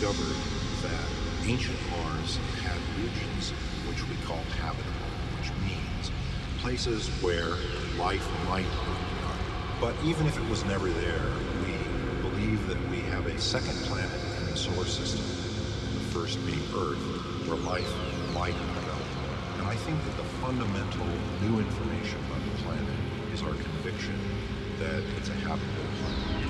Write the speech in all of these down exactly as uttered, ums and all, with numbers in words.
discovered that ancient Mars had regions which we call habitable, which means places where life might have begun. But even if it was never there, we believe that we have a second planet in the solar system, the first being Earth, where life might have begun. And I think that the fundamental new information about the planet is our conviction that it's a habitable planet.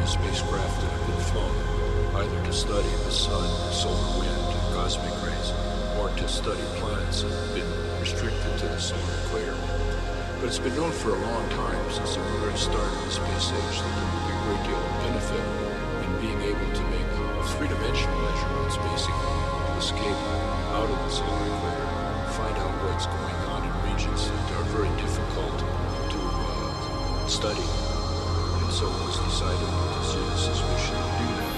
previous spacecraft that have been flown, either to study the sun, solar wind, and cosmic rays, or to study planets that have been restricted to the solar equator. But it's been known for a long time, since the lunar start of the space age, that there would be a great deal of benefit in being able to make three-dimensional measurements, basically, to escape out of the solar equator, find out what's going on in regions that are very difficult to uh, study. And so it was decided that the Genesis mission would do that.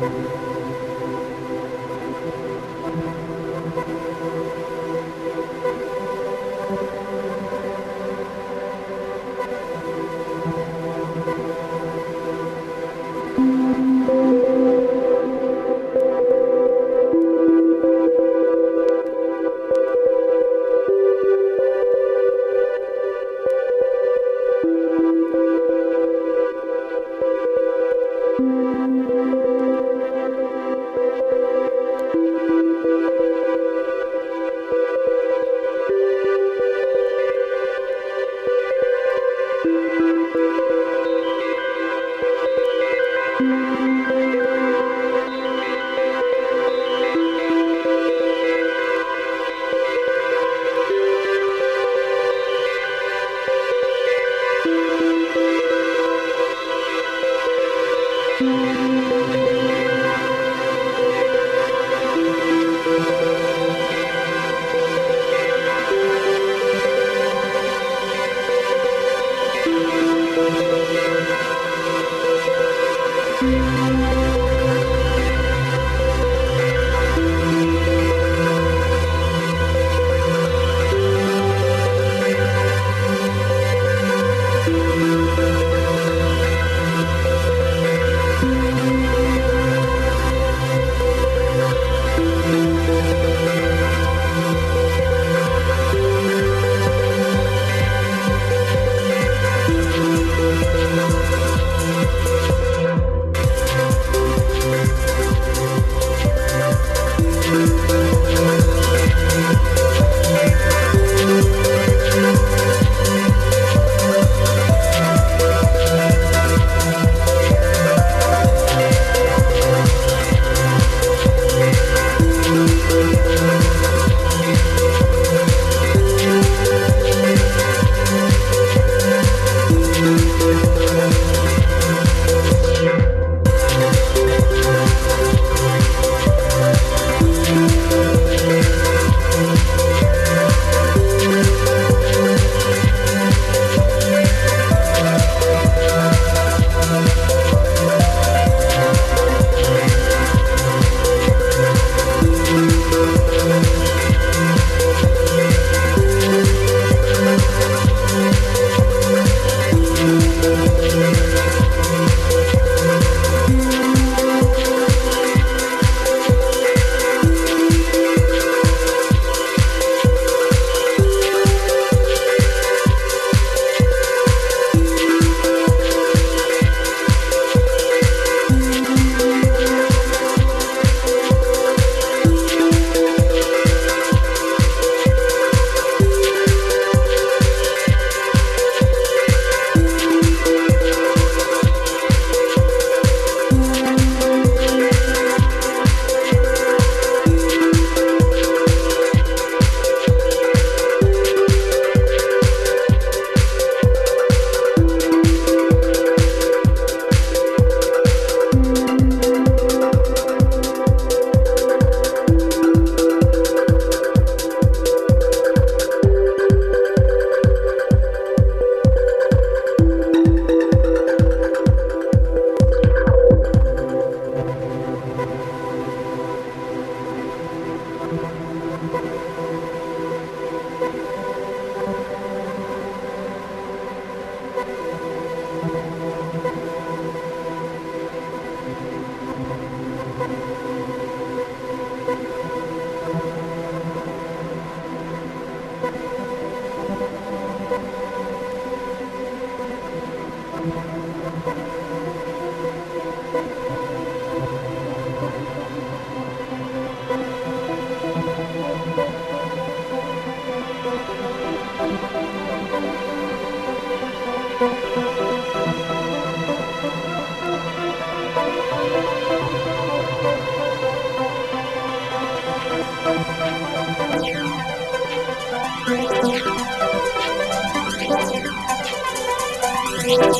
Thank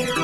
you.